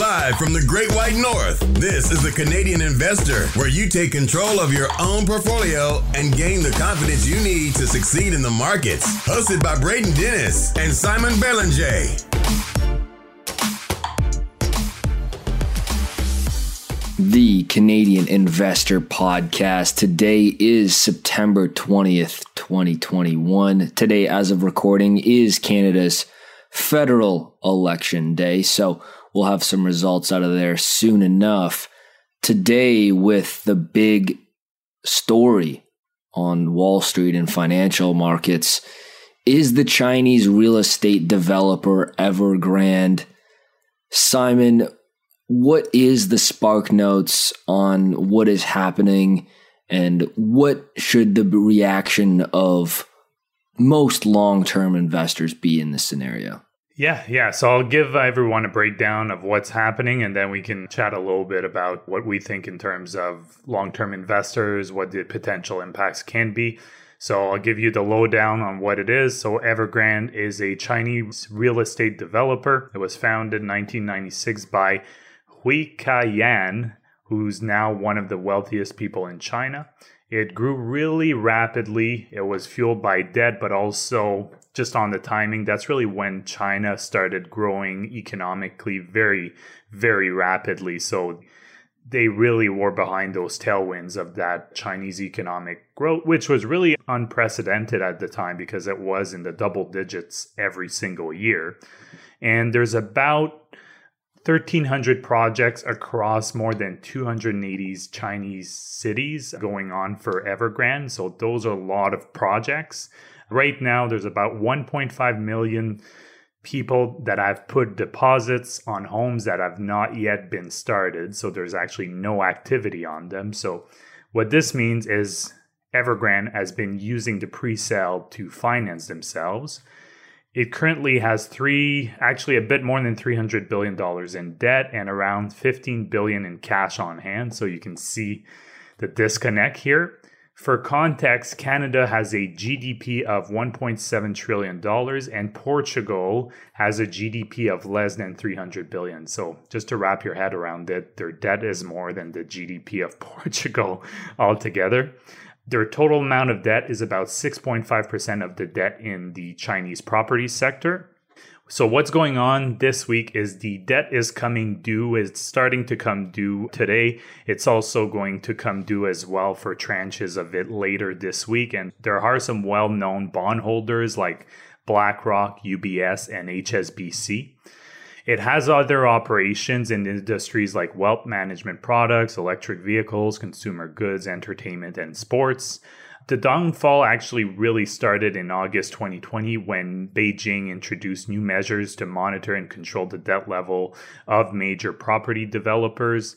Live from the Great White North, this is the Canadian Investor, where you take control of your own portfolio and gain the confidence you need to succeed in the markets. Hosted by Braden Dennis and Simon Belanger. The Canadian Investor Podcast. Today is September 20th, 2021. Today, as of recording, is Canada's federal election day. So we'll have some results out of there soon enough. Today, with the big story on Wall Street and financial markets, is the Chinese real estate developer Evergrande. Simon, what is the spark notes on what is happening, and what should the reaction of most long-term investors be in this scenario? Yeah. So I'll give everyone a breakdown of what's happening, and then we can chat a little bit about what we think in terms of long-term investors, what the potential impacts can be. So I'll give you the lowdown on what it is. So Evergrande is a Chinese real estate developer. It was founded in 1996 by Hui Kaiyan, who's now one of the wealthiest people in China. It grew really rapidly. It was fueled by debt, but also just on the timing. That's really when China started growing economically very, very rapidly. So they really were behind those tailwinds of that Chinese economic growth, which was really unprecedented at the time because it was in the double digits every single year. And there's about 1,300 projects across more than 280 Chinese cities going on for Evergrande. So those are a lot of projects. Right now, there's about 1.5 million people that have put deposits on homes that have not yet been started. So there's actually no activity on them. So what this means is Evergrande has been using the pre-sale to finance themselves. It currently has a bit more than $300 billion in debt and around $15 billion in cash on hand. So you can see the disconnect here. For context, Canada has a GDP of $1.7 trillion and Portugal has a GDP of less than $300 billion. So just to wrap your head around it, their debt is more than the GDP of Portugal altogether. Their total amount of debt is about 6.5% of the debt in the Chinese property sector. So what's going on this week is the debt is coming due. It's starting to come due today. It's also going to come due as well for tranches of it later this week. And there are some well-known bondholders like BlackRock, UBS, and HSBC. It has other operations in industries like wealth management products, electric vehicles, consumer goods, entertainment, and sports. The downfall actually really started in August 2020 when Beijing introduced new measures to monitor and control the debt level of major property developers.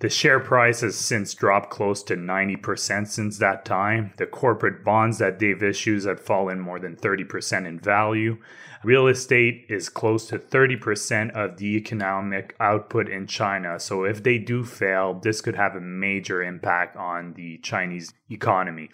The share price has since dropped close to 90% since that time. The corporate bonds that they've issued have fallen more than 30% in value. Real estate is close to 30% of the economic output in China. So if they do fail, this could have a major impact on the Chinese economy.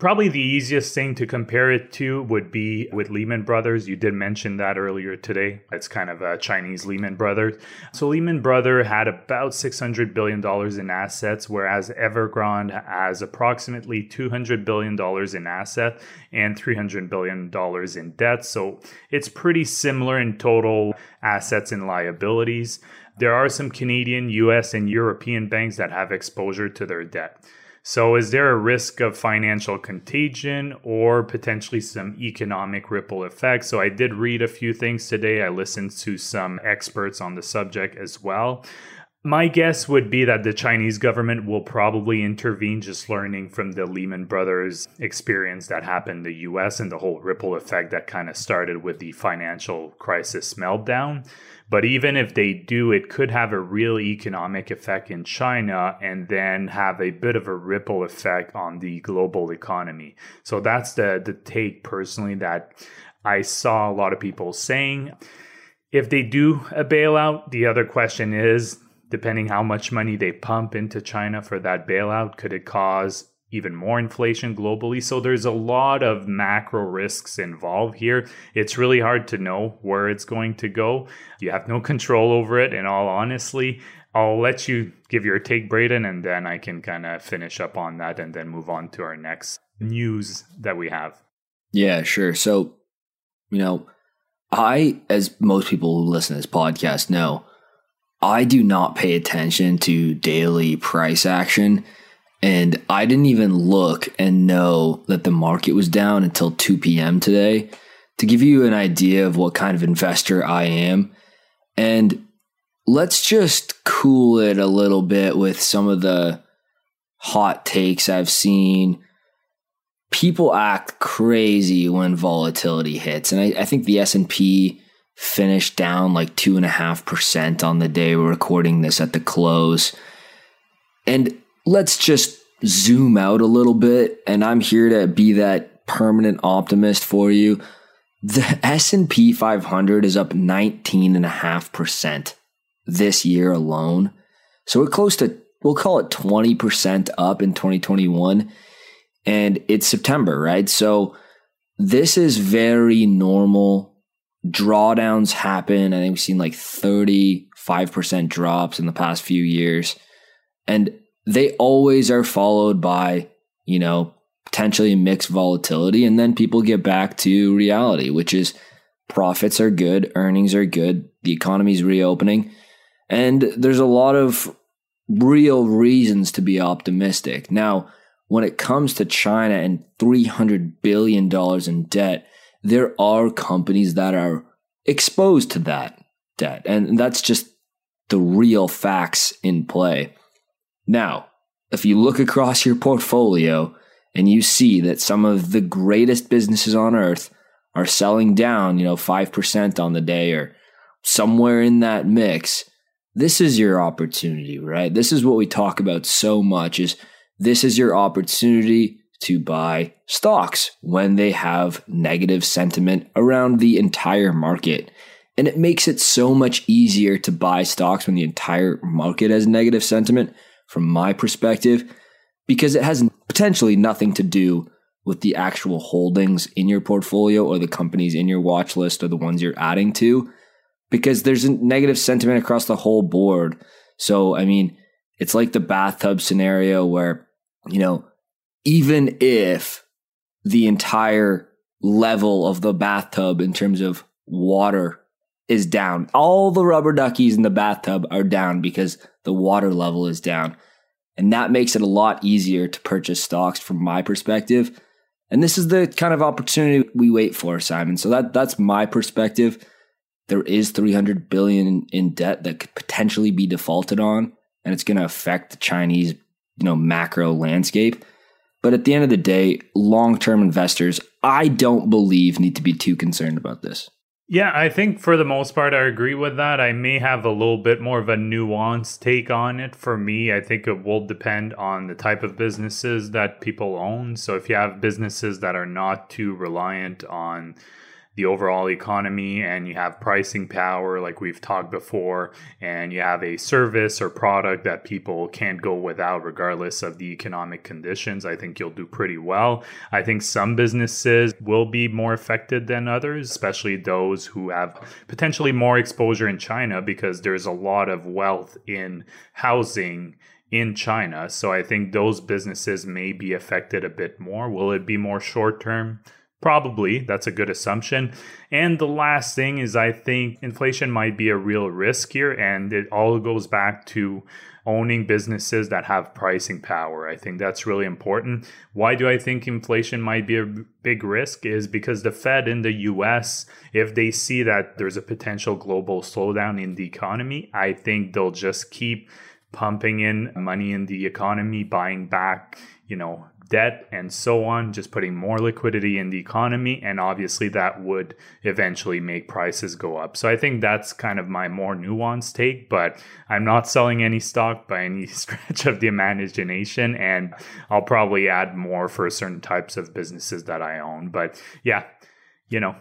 Probably the easiest thing to compare it to would be with Lehman Brothers. You did mention that earlier today. It's kind of a Chinese Lehman Brothers. So Lehman Brothers had about $600 billion in assets, whereas Evergrande has approximately $200 billion in assets and $300 billion in debt. So it's pretty similar in total assets and liabilities. There are some Canadian, US, and European banks that have exposure to their debt. So is there a risk of financial contagion or potentially some economic ripple effects? So I did read a few things today. I listened to some experts on the subject as well. My guess would be that the Chinese government will probably intervene, just learning from the Lehman Brothers experience that happened in the U.S. and the whole ripple effect that kind of started with the financial crisis meltdown. But even if they do, it could have a real economic effect in China and then have a bit of a ripple effect on the global economy. So that's the take personally that I saw a lot of people saying. If they do a bailout, the other question is, depending how much money they pump into China for that bailout, could it cause even more inflation globally. So there's a lot of macro risks involved here. It's really hard to know where it's going to go. You have no control over it, in all honesty. I'll let you give your take, Braden, and then I can kind of finish up on that and then move on to our next news that we have. Yeah, sure. So, you know, I, as most people who listen to this podcast know, I do not pay attention to daily price action. And I didn't even look and know that the market was down until 2 p.m. today, to give you an idea of what kind of investor I am. And let's just cool it a little bit with some of the hot takes I've seen. People act crazy when volatility hits. And I think the S&P finished down like 2.5% on the day we're recording this at the close. And let's just zoom out a little bit, and I'm here to be that permanent optimist for you. The S&P 500 is up 19.5% this year alone. So we're close to, we'll call it 20% up in 2021. And it's September, right? So this is very normal. Drawdowns happen. I think we've seen like 35% drops in the past few years. And they always are followed by, you know, potentially mixed volatility. And then people get back to reality, which is profits are good, earnings are good, the economy's reopening. And there's a lot of real reasons to be optimistic. Now, when it comes to China and $300 billion in debt, there are companies that are exposed to that debt. And that's just the real facts in play. Now, if you look across your portfolio and you see that some of the greatest businesses on earth are selling down, you know, 5% on the day or somewhere in that mix, this is your opportunity, right? This is what we talk about so much, is this is your opportunity to buy stocks when they have negative sentiment around the entire market. And it makes it so much easier to buy stocks when the entire market has negative sentiment, from my perspective, because it has potentially nothing to do with the actual holdings in your portfolio or the companies in your watch list or the ones you're adding to, because there's a negative sentiment across the whole board. So, I mean, it's like the bathtub scenario where, you know, even if the entire level of the bathtub in terms of water is down, all the rubber duckies in the bathtub are down because the water level is down. And that makes it a lot easier to purchase stocks from my perspective. And this is the kind of opportunity we wait for, Simon. So that's my perspective. There is $300 billion in debt that could potentially be defaulted on, and it's going to affect the Chinese, you know, macro landscape. But at the end of the day, long-term investors, I don't believe, need to be too concerned about this. Yeah, I think for the most part, I agree with that. I may have a little bit more of a nuanced take on it. For me, I think it will depend on the type of businesses that people own. So if you have businesses that are not too reliant on the overall economy, and you have pricing power, like we've talked before, and you have a service or product that people can't go without regardless of the economic conditions, I think you'll do pretty well. I think some businesses will be more affected than others, especially those who have potentially more exposure in China, because there's a lot of wealth in housing in China. So I think those businesses may be affected a bit more. Will it be more short term? Probably. That's a good assumption. And the last thing is, I think inflation might be a real risk here. And it all goes back to owning businesses that have pricing power. I think that's really important. Why do I think inflation might be a big risk? Is because the Fed in the US, if they see that there's a potential global slowdown in the economy, I think they'll just keep pumping in money in the economy, buying back, you know, debt and so on, just putting more liquidity in the economy. And obviously that would eventually make prices go up. So I think that's kind of my more nuanced take, but I'm not selling any stock by any stretch of the imagination. And I'll probably add more for certain types of businesses that I own. But yeah, you know,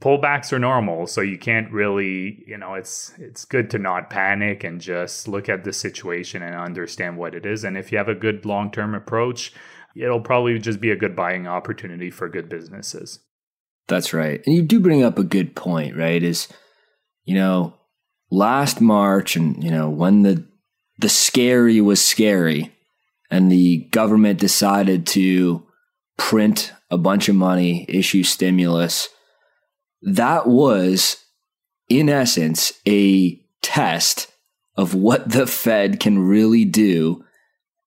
pullbacks are normal, so you can't really, you know, it's good to not panic and just look at the situation and understand what it is. And if you have a good long-term approach, it'll probably just be a good buying opportunity for good businesses. That's right. And you do bring up a good point, right? Is, you know, last March and, you know, when the scary was scary and the government decided to print a bunch of money, issue stimulus, that was, in essence, a test of what the Fed can really do.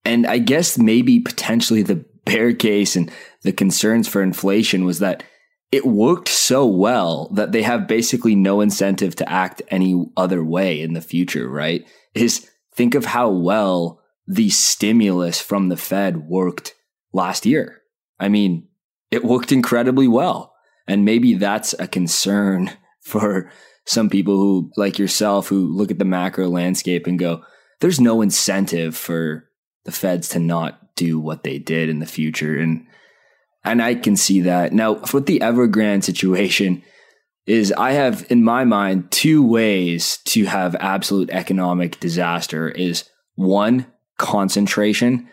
And I guess maybe potentially the bear case and the concerns for inflation was that it worked so well that they have basically no incentive to act any other way in the future, right? Is think of how well the stimulus from the Fed worked last year. I mean, it worked incredibly well. And maybe that's a concern for some people who, like yourself, who look at the macro landscape and go, there's no incentive for the Feds to not do what they did in the future. And I can see that. Now, with the Evergrande situation is I have in my mind two ways to have absolute economic disaster is one, concentration,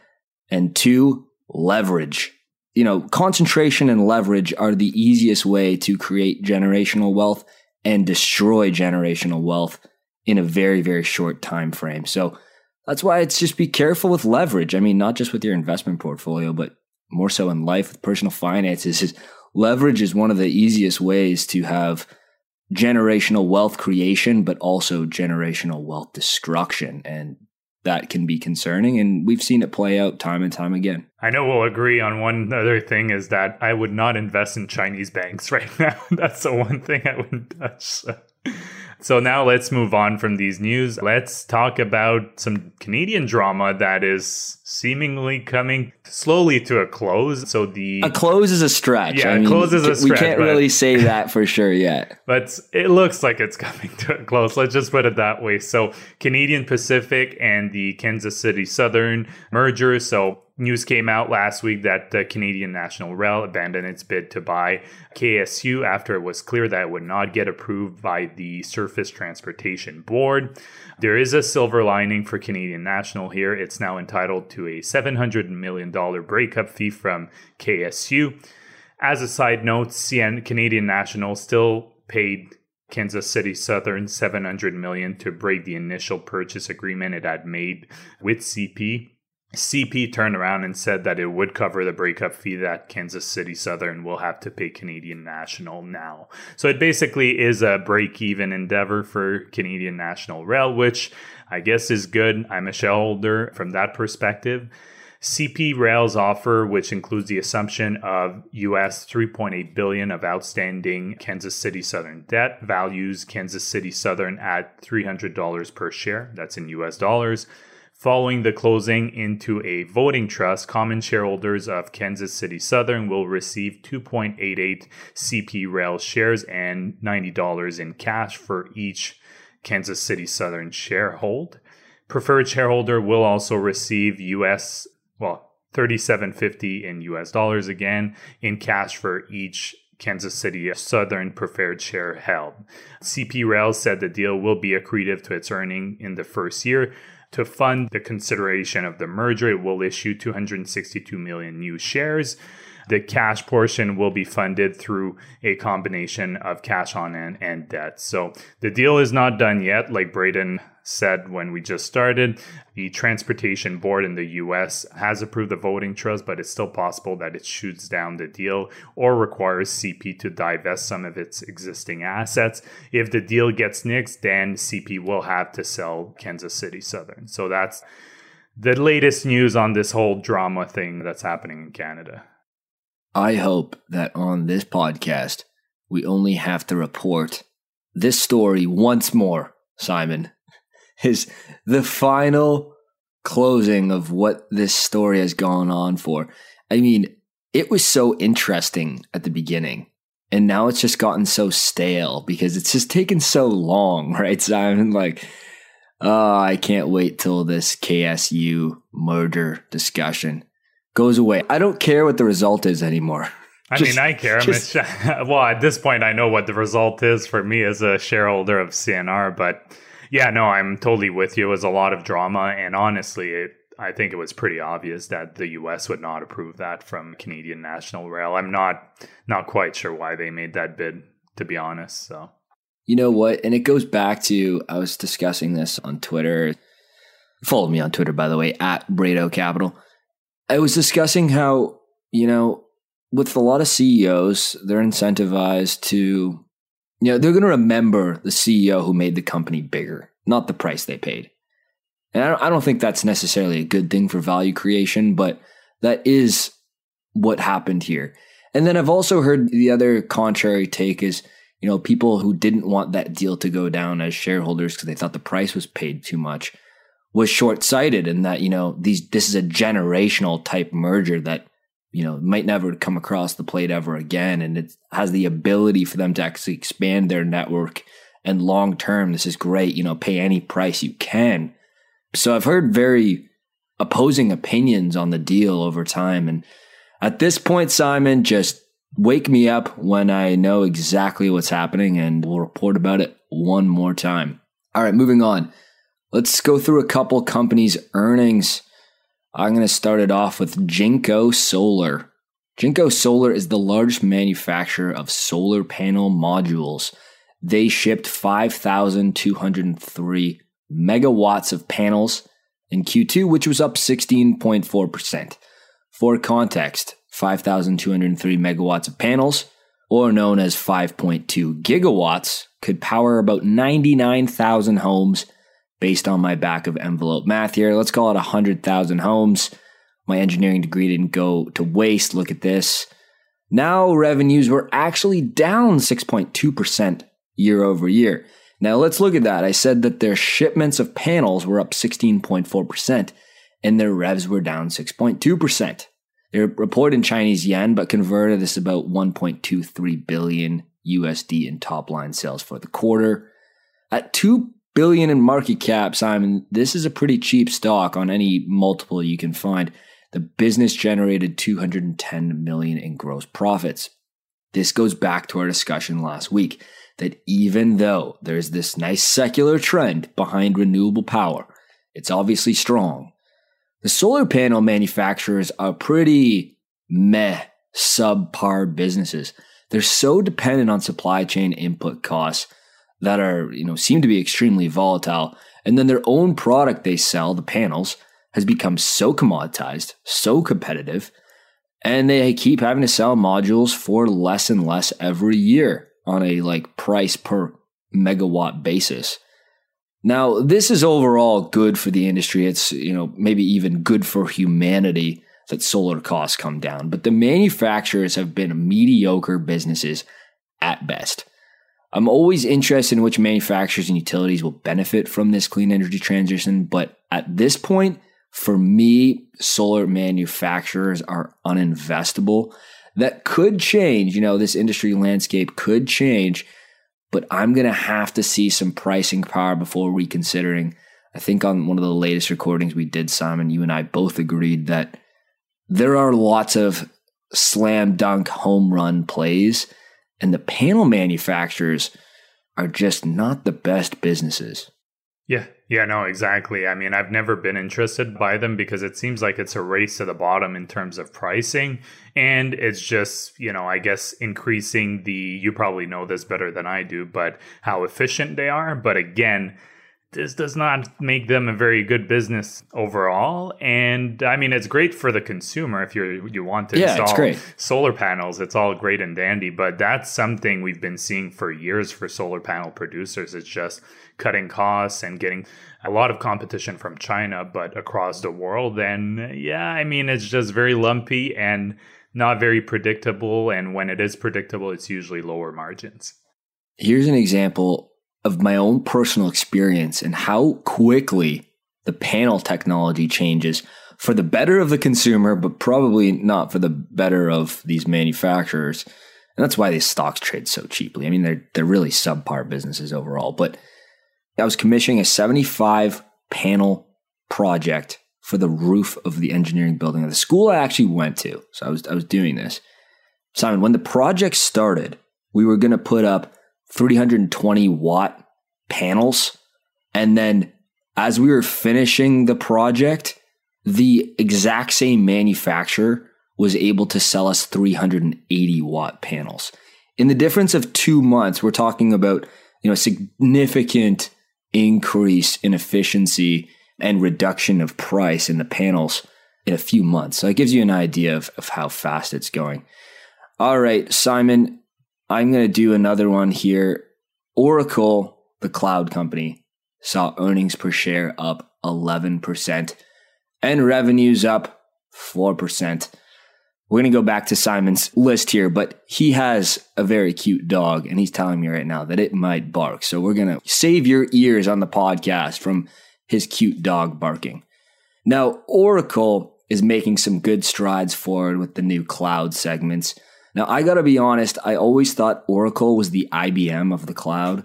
and two, leverage. You know, concentration and leverage are the easiest way to create generational wealth and destroy generational wealth in a very, very short time frame. So that's why it's just be careful with leverage. I mean, not just with your investment portfolio, but more so in life with personal finances. Is leverage is one of the easiest ways to have generational wealth creation, but also generational wealth destruction. And that can be concerning. And we've seen it play out time and time again. I know we'll agree on one other thing is that I would not invest in Chinese banks right now. That's the one thing I wouldn't touch. So now let's move on from these news. Let's talk about some Canadian drama that is seemingly coming slowly to a close. So a close is a stretch. Yeah, I mean, a close is a stretch. We can't really say that for sure yet. But it looks like it's coming to a close. Let's just put it that way. So Canadian Pacific and the Kansas City Southern merger. So news came out last week that the Canadian National Rail abandoned its bid to buy KSU after it was clear that it would not get approved by the Surface Transportation Board. There is a silver lining for Canadian National here. It's now entitled to a $700 million breakup fee from KSU. As a side note, Canadian National still paid Kansas City Southern $700 million to break the initial purchase agreement it had made with CP. CP turned around and said that it would cover the breakup fee that Kansas City Southern will have to pay Canadian National now. So it basically is a break-even endeavor for Canadian National Rail, which I guess is good. I'm a shareholder from that perspective. CP Rail's offer, which includes the assumption of US $3.8 billion of outstanding Kansas City Southern debt, values Kansas City Southern at $300 per share. That's in US dollars. Following the closing into a voting trust, common shareholders of Kansas City Southern will receive 2.88 CP Rail shares and $90 in cash for each Kansas City Southern shareholder. Preferred shareholder will also receive $37.50 in US dollars again in cash for each Kansas City Southern preferred share held. CP Rail said the deal will be accretive to its earnings in the first year. To fund the consideration of the merger, it will issue 262 million new shares. The cash portion will be funded through a combination of cash on hand and debt. So the deal is not done yet, like Braden said when we just started. The Transportation Board in the U.S. has approved the voting trust, but it's still possible that it shoots down the deal or requires CP to divest some of its existing assets. If the deal gets nixed, then CP will have to sell Kansas City Southern. So that's the latest news on this whole drama thing that's happening in Canada. I hope that on this podcast, we only have to report this story once more, Simon, is the final closing of what this story has gone on for. I mean, it was so interesting at the beginning, and now it's just gotten so stale because it's just taken so long, right, Simon? Like, I can't wait till this KSU murder discussion goes away. I don't care what the result is anymore. I care. Well, at this point, I know what the result is for me as a shareholder of CNR. But yeah, no, I'm totally with you. It was a lot of drama. And honestly, I think it was pretty obvious that the US would not approve that from Canadian National Rail. I'm not quite sure why they made that bid, to be honest. So, you know what? And it goes back to, I was discussing this on Twitter. Follow me on Twitter, by the way, at Brado Capital. I was discussing how, you know, with a lot of CEOs, they're incentivized to, you know, they're going to remember the CEO who made the company bigger, not the price they paid. And I don't think that's necessarily a good thing for value creation, but that is what happened here. And then I've also heard the other contrary take is, you know, people who didn't want that deal to go down as shareholders because they thought the price was paid too much was short-sighted, and that, you know, this is a generational type merger that, you know, might never come across the plate ever again. And it has the ability for them to actually expand their network. And long-term, this is great, you know, pay any price you can. So I've heard very opposing opinions on the deal over time. And at this point, Simon, just wake me up when I know exactly what's happening and we'll report about it one more time. All right, moving on. Let's go through a couple companies' earnings. I'm going to start it off with Jinko Solar. Jinko Solar is the largest manufacturer of solar panel modules. They shipped 5,203 megawatts of panels in Q2, which was up 16.4%. For context, 5,203 megawatts of panels, or known as 5.2 gigawatts, could power about 99,000 homes. Based on my back of envelope math here, let's call it 100,000 homes. My engineering degree didn't go to waste. Look at this. Now revenues were actually down 6.2% year over year. Now let's look at that. I said that their shipments of panels were up 16.4% and their revs were down 6.2%. They're reported in Chinese yen, but converted, this is about $1.23 billion USD in top line sales for the quarter. At $2 billion in market cap, Simon, this is a pretty cheap stock on any multiple you can find. The business generated $210 million in gross profits. This goes back to our discussion last week that even though there's this nice secular trend behind renewable power, it's obviously strong. The solar panel manufacturers are pretty meh, subpar businesses. They're so dependent on supply chain input costs that are, you know, seem to be extremely volatile. And then their own product they sell, the panels, has become so commoditized, so competitive, and they keep having to sell modules for less and less every year on a like price per megawatt basis. Now, this is overall good for the industry. It's, you know, maybe even good for humanity that solar costs come down, but the manufacturers have been mediocre businesses at best. I'm always interested in which manufacturers and utilities will benefit from this clean energy transition, but at this point, for me, solar manufacturers are uninvestable. That could change, you know, this industry landscape could change, but I'm going to have to see some pricing power before reconsidering. I think on one of the latest recordings we did, Simon, you and I both agreed that there are lots of slam dunk home run plays. And the panel manufacturers are just not the best businesses. Yeah, no, exactly. I mean, I've never been interested by them because it seems like it's a race to the bottom in terms of pricing. And it's just, you know, I guess increasing you probably know this better than I do, but how efficient they are. But again, this does not make them a very good business overall. And I mean, it's great for the consumer if you want to install solar panels. It's all great and dandy, but that's something we've been seeing for years for solar panel producers. It's just cutting costs and getting a lot of competition from China, but across the world. And yeah, I mean, it's just very lumpy and not very predictable. And when it is predictable, it's usually lower margins. Here's an example of my own personal experience and how quickly the panel technology changes for the better of the consumer, but probably not for the better of these manufacturers. And that's why these stocks trade so cheaply. I mean, they're really subpar businesses overall, but I was commissioning a 75 panel project for the roof of the engineering building of the school I actually went to. So I was doing this. Simon, when the project started, we were going to put up 320 watt panels. And then as we were finishing the project, the exact same manufacturer was able to sell us 380 watt panels. In the difference of 2 months, we're talking about, you know, significant increase in efficiency and reduction of price in the panels in a few months. So it gives you an idea of how fast it's going. All right, Simon, I'm going to do another one here. Oracle, the cloud company, saw earnings per share up 11% and revenues up 4%. We're going to go back to Simon's list here, but he has a very cute dog, and he's telling me right now that it might bark. So we're going to save your ears on the podcast from his cute dog barking. Now, Oracle is making some good strides forward with the new cloud segments. Now, I got to be honest, I always thought Oracle was the IBM of the cloud,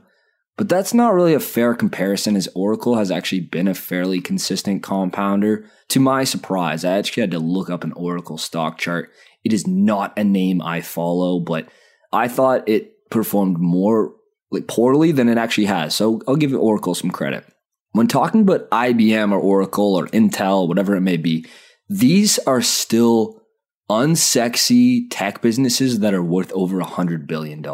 but that's not really a fair comparison, as Oracle has actually been a fairly consistent compounder. To my surprise, I actually had to look up an Oracle stock chart. It is not a name I follow, but I thought it performed more poorly than it actually has. So I'll give Oracle some credit. When talking about IBM or Oracle or Intel, whatever it may be, these are still unsexy tech businesses that are worth over $100 billion.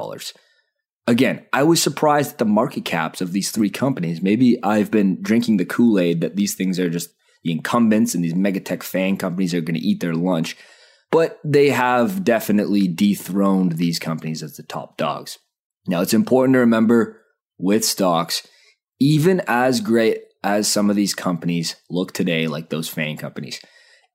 Again, I was surprised at the market caps of these three companies. Maybe I've been drinking the Kool-Aid that these things are just the incumbents and these megatech fan companies are going to eat their lunch. But they have definitely dethroned these companies as the top dogs. Now, it's important to remember with stocks, even as great as some of these companies look today, like those fan companies,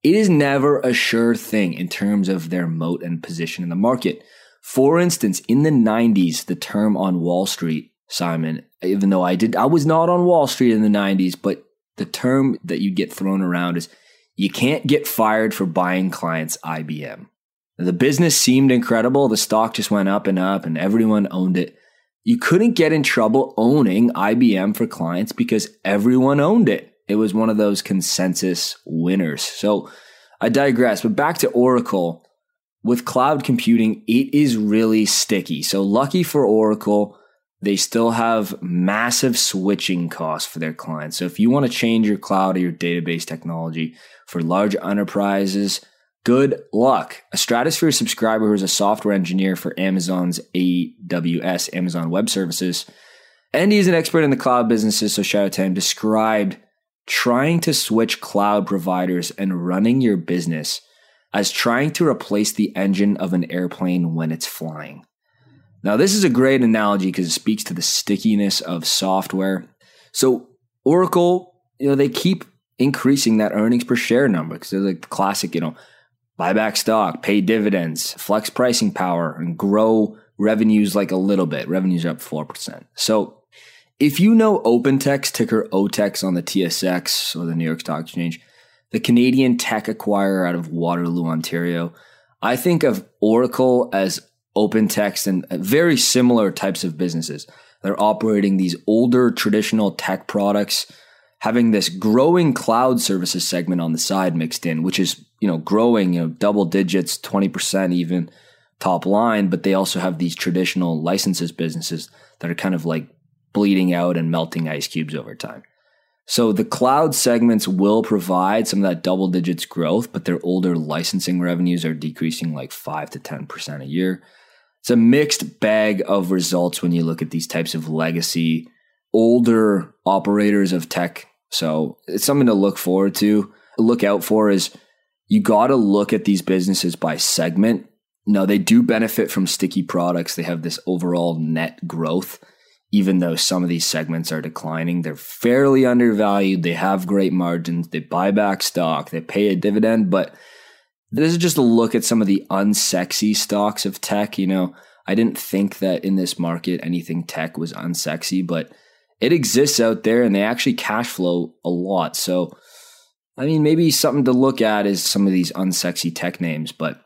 it is never a sure thing in terms of their moat and position in the market. For instance, in the 90s, the term on Wall Street, Simon, even though I was not on Wall Street in the 90s, but the term that you get thrown around is you can't get fired for buying clients IBM. The business seemed incredible. The stock just went up and everyone owned it. You couldn't get in trouble owning IBM for clients because everyone owned it. It was one of those consensus winners. So I digress, but back to Oracle. With cloud computing, it is really sticky. So lucky for Oracle, they still have massive switching costs for their clients. So if you want to change your cloud or your database technology for large enterprises, good luck. A Stratosphere subscriber who is a software engineer for Amazon's AWS, Amazon Web Services, and he's an expert in the cloud businesses, so shout out to him, described trying to switch cloud providers and running your business as trying to replace the engine of an airplane when it's flying. Now, this is a great analogy because it speaks to the stickiness of software. So Oracle, they keep increasing that earnings per share number because they're like the classic, buy back stock, pay dividends, flex pricing power, and grow revenues like a little bit. Revenues up 4%. So if you know OpenText, ticker OTEX on the TSX or the New York Stock Exchange, the Canadian tech acquirer out of Waterloo, Ontario, I think of Oracle as OpenText and very similar types of businesses. They're operating these older traditional tech products, having this growing cloud services segment on the side mixed in, which is, growing, double digits, 20% even top line. But they also have these traditional licenses businesses that are kind of like bleeding out and melting ice cubes over time. So the cloud segments will provide some of that double digits growth, but their older licensing revenues are decreasing like 5 to 10% a year. It's a mixed bag of results when you look at these types of legacy, older operators of tech. So it's something to look forward to. Look out for is you got to look at these businesses by segment. Now, they do benefit from sticky products. They have this overall net growth, even though some of these segments are declining. They're fairly undervalued. They have great margins. They buy back stock. They pay a dividend. But this is just a look at some of the unsexy stocks of tech. I didn't think that in this market anything tech was unsexy, but it exists out there and they actually cash flow a lot. So, maybe something to look at is some of these unsexy tech names, but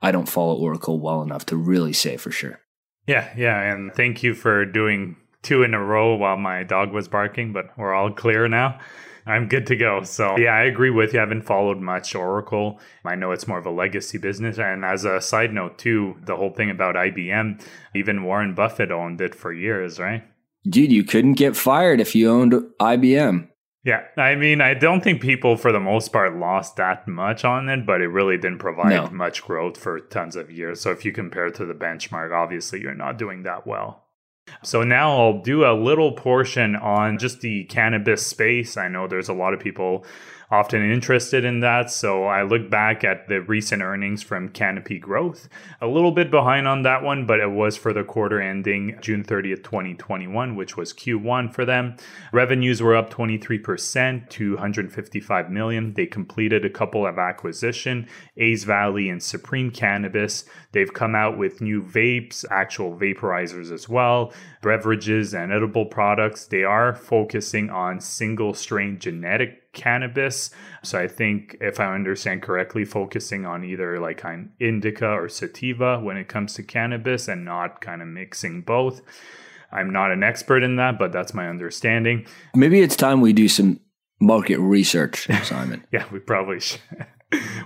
I don't follow Oracle well enough to really say for sure. Yeah. And thank you for doing two in a row while my dog was barking, but we're all clear now. I'm good to go. So yeah, I agree with you. I haven't followed much Oracle. I know it's more of a legacy business. And as a side note too, the whole thing about IBM, even Warren Buffett owned it for years, right? Dude, you couldn't get fired if you owned IBM. Yeah, I mean, I don't think people, for the most part, lost that much on it, but it really didn't provide much growth for tons of years. So if you compare to the benchmark, obviously, you're not doing that well. So now I'll do a little portion on just the cannabis space. I know there's a lot of people often interested in that. So I look back at the recent earnings from Canopy Growth, a little bit behind on that one, but it was for the quarter ending June 30th, 2021, which was Q1 for them. Revenues were up 23% to 155 million. They completed a couple of acquisitions, Ace Valley and Supreme Cannabis. They've come out with new vapes, actual vaporizers as well, beverages and edible products. They are focusing on single strain genetic cannabis. So I think, if I understand correctly, focusing on either like an indica or sativa when it comes to cannabis and not kind of mixing both. I'm not an expert in that, but that's my understanding. Maybe it's time we do some market research, Simon. Yeah, we probably should.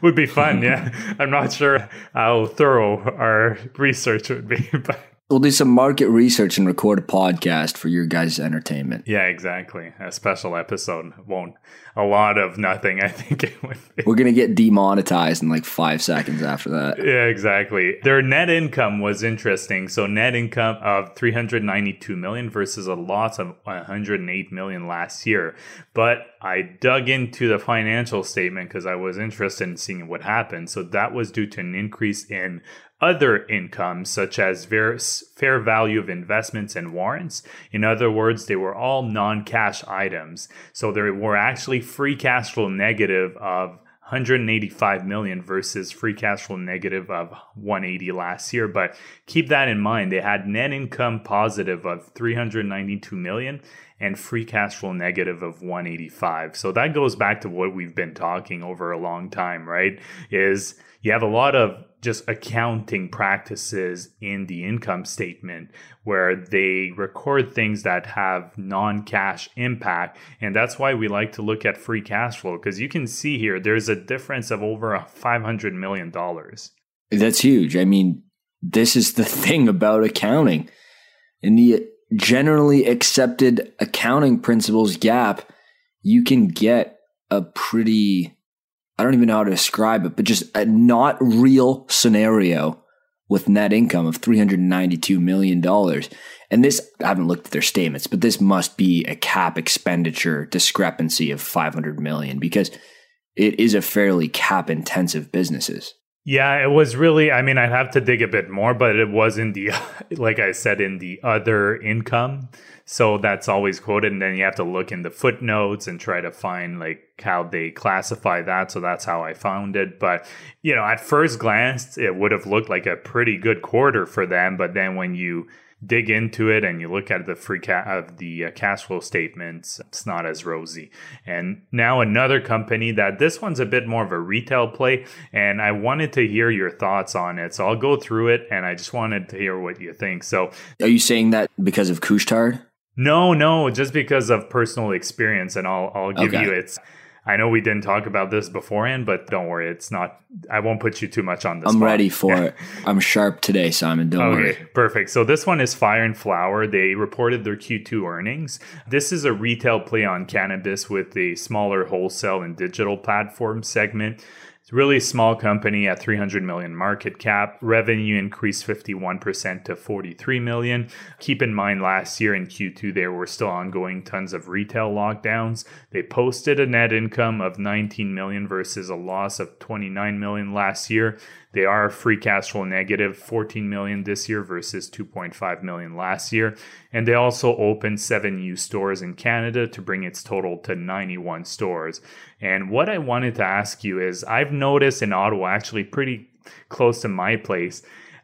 Would be fun. Yeah. I'm not sure how thorough our research would be, but we'll do some market research and record a podcast for your guys' entertainment. Yeah, exactly. A special episode. Won't a lot of nothing, I think it would be. We're going to get demonetized in like 5 seconds after that. Yeah, exactly. Their net income was interesting. So net income of 392 million versus a loss of 108 million last year. But I dug into the financial statement because I was interested in seeing what happened. So that was due to an increase in other income, such as fair value of investments and warrants. In other words, they were all non-cash items. So they were actually free cash flow negative of 185 million versus free cash flow negative of 180 last year. But keep that in mind. They had net income positive of 392 million and free cash flow negative of 185. So that goes back to what we've been talking over a long time, right? Is you have a lot of just accounting practices in the income statement where they record things that have non-cash impact. And that's why we like to look at free cash flow, because you can see here, there's a difference of over $500 million. That's huge. I mean, this is the thing about accounting. In the generally accepted accounting principles gap, you can get a pretty, I don't even know how to describe it, but just a not real scenario with net income of $392 million. And this, I haven't looked at their statements, but this must be a cap expenditure discrepancy of $500 million because it is a fairly cap intensive businesses. Yeah, it was really, I mean, I'd have to dig a bit more, but it was in the, like I said, in the other income. So that's always quoted. And then you have to look in the footnotes and try to find like how they classify that. So that's how I found it. But, you know, at first glance, it would have looked like a pretty good quarter for them. But then when you dig into it and you look at the cash flow statements, it's not as rosy. And now another company that this one's a bit more of a retail play, and I wanted to hear your thoughts on it. So I'll go through it, and I just wanted to hear what you think. So, are you saying that because of Couche-Tard? No, just because of personal experience, and I'll give you it's. I know we didn't talk about this beforehand, but don't worry, it's not. I won't put you too much on this. I'm ready for it. I'm sharp today, Simon. Don't worry. Okay, perfect. So this one is Fire and Flower. They reported their Q2 earnings. This is a retail play on cannabis with a smaller wholesale and digital platform segment. It's a really small company at 300 million market cap. Revenue increased 51% to 43 million. Keep in mind last year in Q2, there were still ongoing tons of retail lockdowns. They posted a net income of 19 million versus a loss of 29 million last year. They are free cash flow negative 14 million this year versus 2.5 million last year. And they also opened 7 new stores in Canada to bring its total to 91 stores. And what I wanted to ask you is, I've noticed in Ottawa, actually pretty close to my place,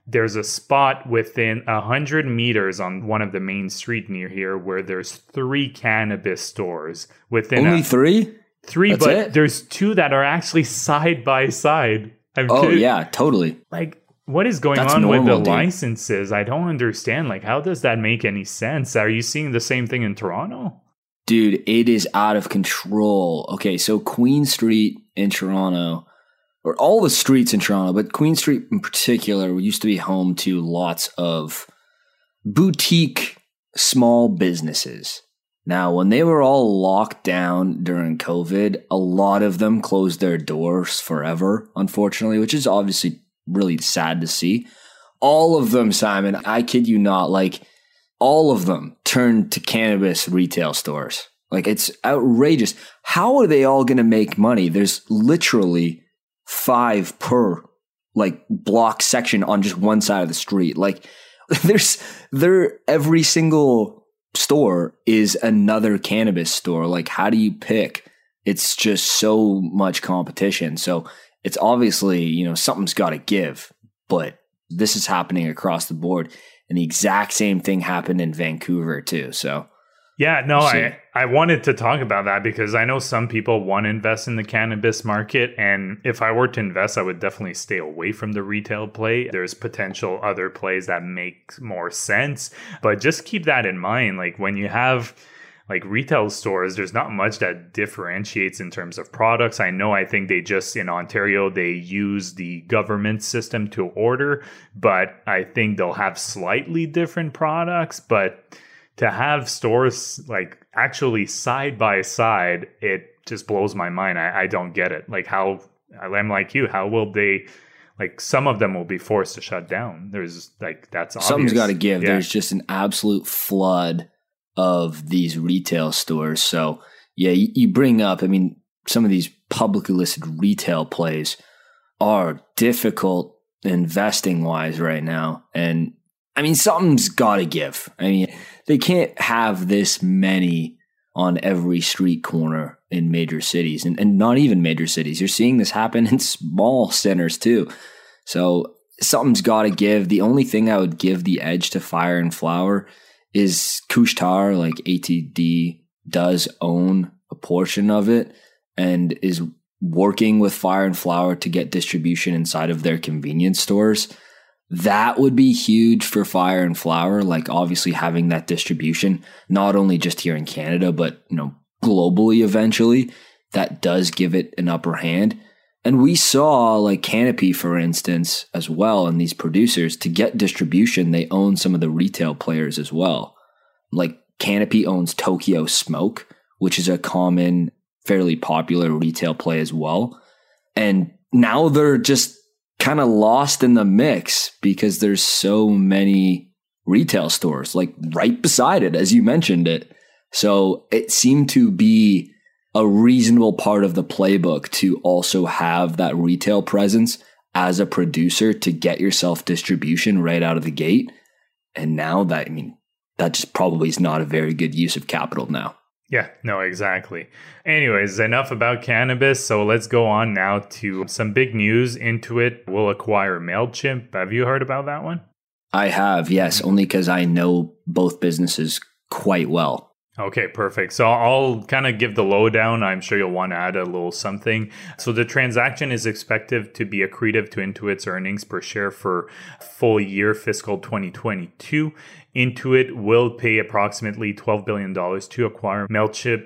there's a spot within 100 meters on one of the main street near here where there's 3 cannabis stores. Only three? Three, that's but it? There's 2 that are actually side by side. Yeah, totally. Like, what is going on with the licenses? I don't understand. Like, how does that make any sense? Are you seeing the same thing in Toronto? Dude, it is out of control. Okay, so Queen Street in Toronto, or all the streets in Toronto, but Queen Street in particular used to be home to lots of boutique small businesses. Now, when they were all locked down during COVID, a lot of them closed their doors forever, unfortunately, which is obviously really sad to see. All of them, Simon, I kid you not, like all of them turned to cannabis retail stores. Like, it's outrageous. How are they all going to make money? There's literally 5 per like block section on just one side of the street. Like, every single store is another cannabis store. Like, how do you pick? It's just so much competition. So it's obviously, you know, something's got to give, but this is happening across the board. And the exact same thing happened in Vancouver too. So yeah, no, I wanted to talk about that because I know some people want to invest in the cannabis market. And if I were to invest, I would definitely stay away from the retail play. There's potential other plays that make more sense. But just keep that in mind. Like, when you have like retail stores, there's not much that differentiates in terms of products. I think they just in Ontario, they use the government system to order, but I think they'll have slightly different products. But to have stores like actually side by side, it just blows my mind. I don't get it. Like, how, I'm like you, how will they, like, some of them will be forced to shut down. There's like, that's obvious. Something's got to give. Yeah. There's just an absolute flood of these retail stores. So yeah, you bring up, I mean, some of these publicly listed retail plays are difficult investing wise right now. And I mean, something's got to give. I mean, they can't have this many on every street corner in major cities and not even major cities. You're seeing this happen in small centers too. So something's got to give. The only thing I would give the edge to Fire and Flower is Couche-Tard, like ATD does own a portion of it and is working with Fire and Flower to get distribution inside of their convenience stores. That would be huge for Fire and Flower, like obviously having that distribution, not only just here in Canada, but, you know, globally eventually. That does give it an upper hand. And we saw like Canopy, for instance, as well, and these producers to get distribution, they own some of the retail players as well. Like Canopy owns Tokyo Smoke, which is a common, fairly popular retail play as well. And now they're just kind of lost in the mix because there's so many retail stores like right beside it, as you mentioned it. So it seemed to be a reasonable part of the playbook to also have that retail presence as a producer to get yourself distribution right out of the gate. And now that, I mean, that just probably is not a very good use of capital now. Yeah, no, exactly. Anyways, enough about cannabis. So let's go on now to some big news. Intuit will acquire MailChimp. Have you heard about that one? I have, yes, only because I know both businesses quite well. Okay, perfect. So I'll kind of give the lowdown. I'm sure you'll want to add a little something. So the transaction is expected to be accretive to Intuit's earnings per share for full year fiscal 2022. Intuit will pay approximately $12 billion to acquire MailChimp.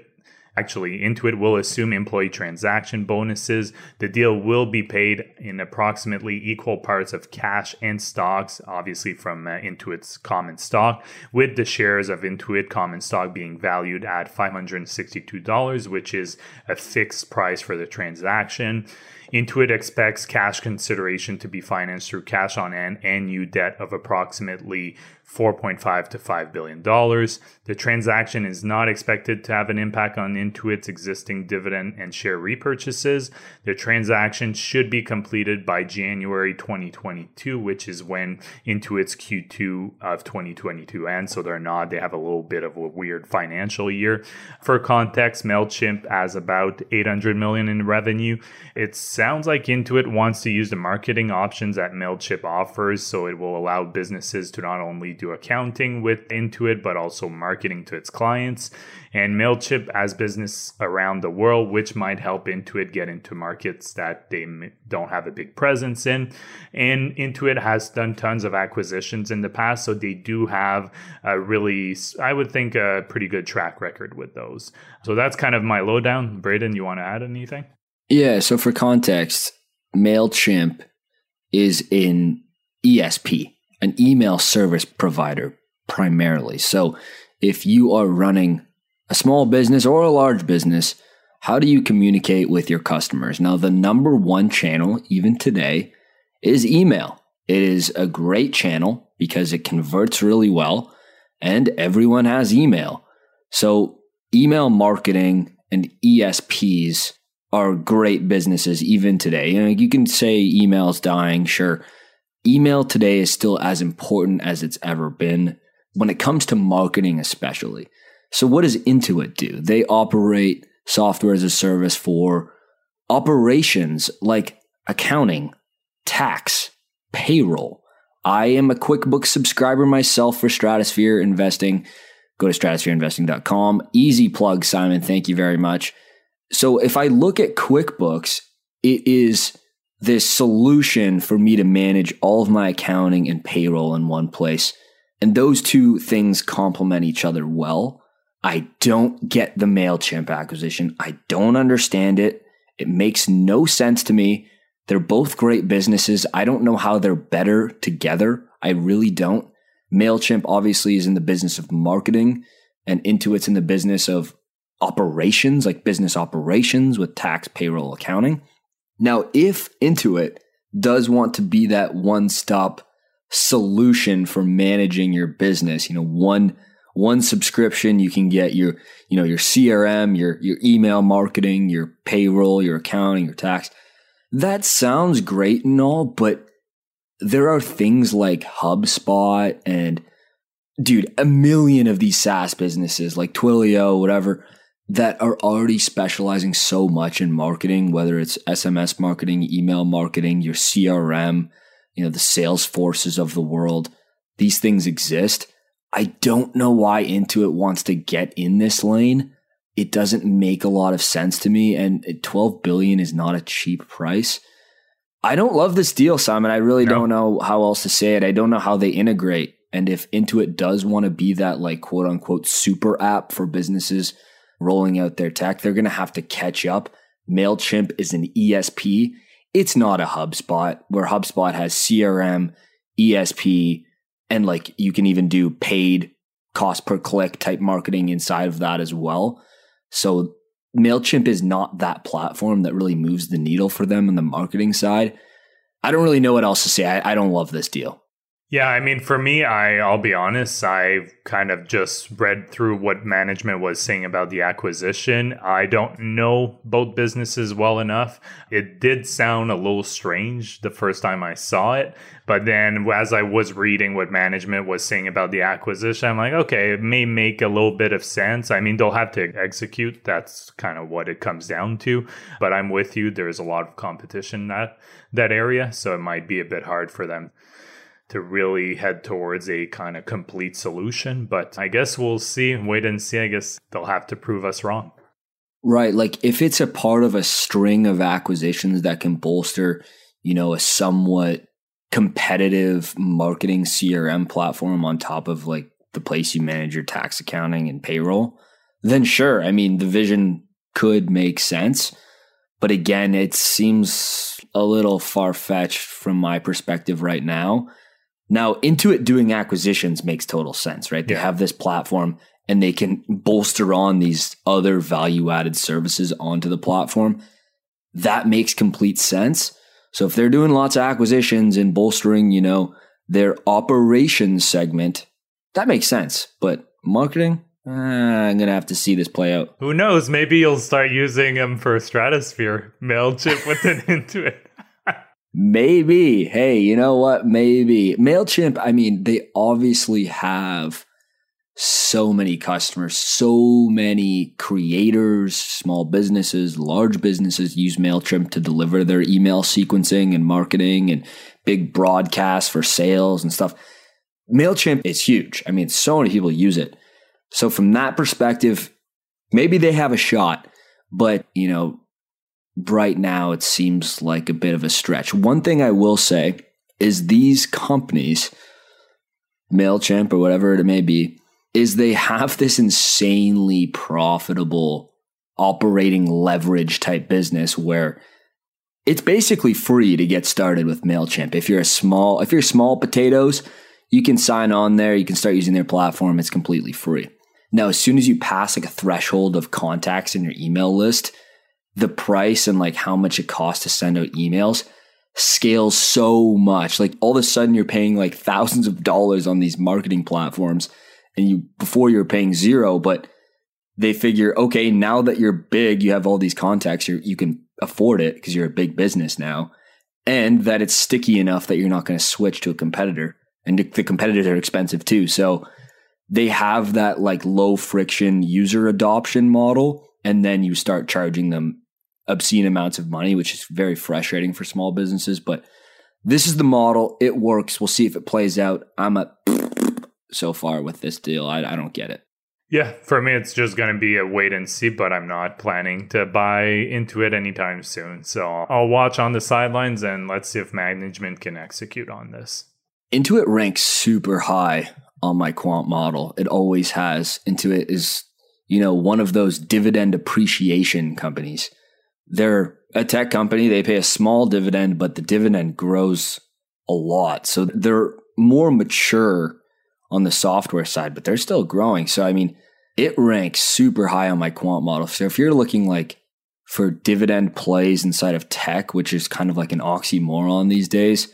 Actually, Intuit will assume employee transaction bonuses. The deal will be paid in approximately equal parts of cash and stocks, obviously from Intuit's common stock, with the shares of Intuit common stock being valued at $562, which is a fixed price for the transaction. Intuit expects cash consideration to be financed through cash on hand and new debt of approximately $4.5 to $5 billion. The transaction is not expected to have an impact on Intuit's existing dividend and share repurchases. The transaction should be completed by January 2022, which is when Intuit's Q2 of 2022 ends. So they have a little bit of a weird financial year. For context, MailChimp has about $800 million in revenue. It sounds like Intuit wants to use the marketing options that MailChimp offers, so it will allow businesses to not only do accounting with Intuit, but also marketing to its clients. And MailChimp has business around the world, which might help Intuit get into markets that they don't have a big presence in. And Intuit has done tons of acquisitions in the past, so they do have a really, I would think, a pretty good track record with those. So that's kind of my lowdown. Braden, you want to add anything? Yeah, so for context, MailChimp is an ESP, an email service provider primarily. So if you are running a small business or a large business, how do you communicate with your customers? Now, the number one channel, even today, is email. It is a great channel because it converts really well and everyone has email. So email marketing and ESPs are great businesses even today. You know, you can say email's dying, sure. Email today is still as important as it's ever been when it comes to marketing especially. So what does Intuit do? They operate software as a service for operations like accounting, tax, payroll. I am a QuickBooks subscriber myself for Stratosphere Investing. Go to stratosphereinvesting.com. Easy plug, Simon. Thank you very much. So if I look at QuickBooks, it is this solution for me to manage all of my accounting and payroll in one place. And those two things complement each other well. I don't get the MailChimp acquisition. I don't understand it. It makes no sense to me. They're both great businesses. I don't know how they're better together. I really don't. MailChimp obviously is in the business of marketing and Intuit's in the business of operations, like business operations with tax, payroll, accounting. Now, if Intuit does want to be that one-stop solution for managing your business, you know, one subscription, you can get your, you know, your CRM, your email marketing, your payroll, your accounting, your tax. That sounds great and all, but there are things like HubSpot and, dude, a million of these SaaS businesses like Twilio, whatever, that are already specializing so much in marketing, whether it's SMS marketing, email marketing, your CRM, you know, the Salesforces of the world. These things exist. I don't know why Intuit wants to get in this lane. It doesn't make a lot of sense to me, and $12 billion is not a cheap price. I don't love this deal, Simon. I really don't know how else to say it. I don't know how they integrate. And if Intuit does want to be that, like, quote unquote, super app for businesses rolling out their tech, they're going to have to catch up. MailChimp is an ESP. It's not a HubSpot, where HubSpot has CRM, ESP, and like you can even do paid cost per click type marketing inside of that as well. So MailChimp is not that platform that really moves the needle for them on the marketing side. I don't really know what else to say. I don't love this deal. Yeah, I mean, for me, I'll be honest, I kind of just read through what management was saying about the acquisition. I don't know both businesses well enough. It did sound a little strange the first time I saw it. But then as I was reading what management was saying about the acquisition, I'm like, okay, it may make a little bit of sense. I mean, they'll have to execute. That's kind of what it comes down to. But I'm with you. There's a lot of competition in that area. So it might be a bit hard for them to really head towards a kind of complete solution. But I guess we'll see. Wait and see. I guess they'll have to prove us wrong. Right. Like if it's a part of a string of acquisitions that can bolster, you know, a somewhat competitive marketing CRM platform on top of like the place you manage your tax, accounting and payroll, then sure. I mean, the vision could make sense. But again, it seems a little far-fetched from my perspective right now. Now, Intuit doing acquisitions makes total sense, right? They have this platform and they can bolster on these other value-added services onto the platform. That makes complete sense. So if they're doing lots of acquisitions and bolstering, you know, their operations segment, that makes sense. But marketing, I'm going to have to see this play out. Who knows? Maybe you'll start using them for Stratosphere, MailChimp with an Intuit. Maybe. Hey, you know what? Maybe. MailChimp, I mean, they obviously have so many customers, so many creators, small businesses, large businesses use MailChimp to deliver their email sequencing and marketing and big broadcasts for sales and stuff. MailChimp is huge. I mean, so many people use it. So from that perspective, maybe they have a shot, but, you know, right now, it seems like a bit of a stretch. One thing I will say is these companies, MailChimp or whatever it may be, is they have this insanely profitable operating leverage type business where it's basically free to get started with MailChimp. If you're small potatoes, you can sign on there. You can start using their platform. It's completely free. Now, as soon as you pass like a threshold of contacts in your email list, the price and like how much it costs to send out emails scales so much. Like all of a sudden you're paying like thousands of dollars on these marketing platforms, and you before you're paying zero, but they figure, okay, now that you're big, you have all these contacts, you can afford it because you're a big business now, and that it's sticky enough that you're not going to switch to a competitor. And the competitors are expensive too. So they have that like low friction user adoption model, and then you start charging them obscene amounts of money, which is very frustrating for small businesses. But this is the model. It works. We'll see if it plays out. I'm a so far with this deal. I don't get it. Yeah, for me, it's just going to be a wait and see, but I'm not planning to buy into it anytime soon. So I'll watch on the sidelines, and let's see if management can execute on this. Intuit ranks super high on my quant model. It always has. Intuit is, you know, one of those dividend appreciation companies. They're a tech company. They pay a small dividend, but the dividend grows a lot. So they're more mature on the software side, but they're still growing. So, I mean, it ranks super high on my quant model. So if you're looking like for dividend plays inside of tech, which is kind of like an oxymoron these days,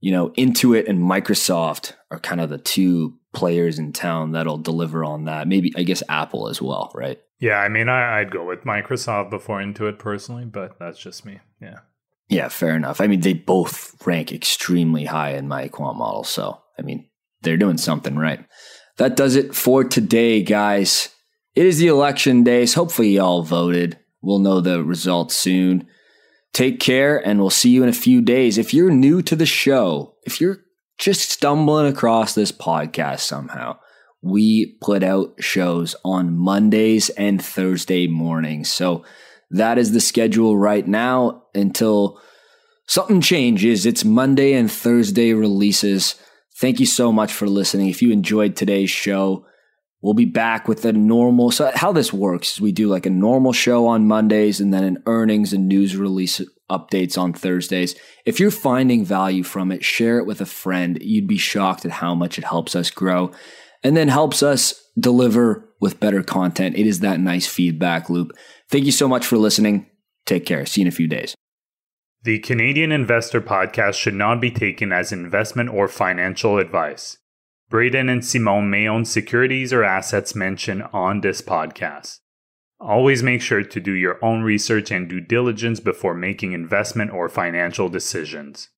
you know, Intuit and Microsoft are kind of the two players in town that'll deliver on that. Maybe, I guess, Apple as well, right? Yeah, I mean, I'd go with Microsoft before Intuit personally, but that's just me. Yeah. Yeah, fair enough. I mean, they both rank extremely high in my quant model. So, I mean, they're doing something right. That does it for today, guys. It is the election day, so hopefully y'all voted. We'll know the results soon. Take care, and we'll see you in a few days. If you're new to the show, if you're just stumbling across this podcast somehow, we put out shows on Mondays and Thursday mornings. So that is the schedule right now until something changes. It's Monday and Thursday releases. Thank you so much for listening. If you enjoyed today's show, we'll be back with a normal. So how this works is we do like a normal show on Mondays and then an earnings and news release updates on Thursdays. If you're finding value from it, share it with a friend. You'd be shocked at how much it helps us grow and then helps us deliver with better content. It is that nice feedback loop. Thank you so much for listening. Take care. See you in a few days. The Canadian Investor Podcast should not be taken as investment or financial advice. Braden and Simon may own securities or assets mentioned on this podcast. Always make sure to do your own research and due diligence before making investment or financial decisions.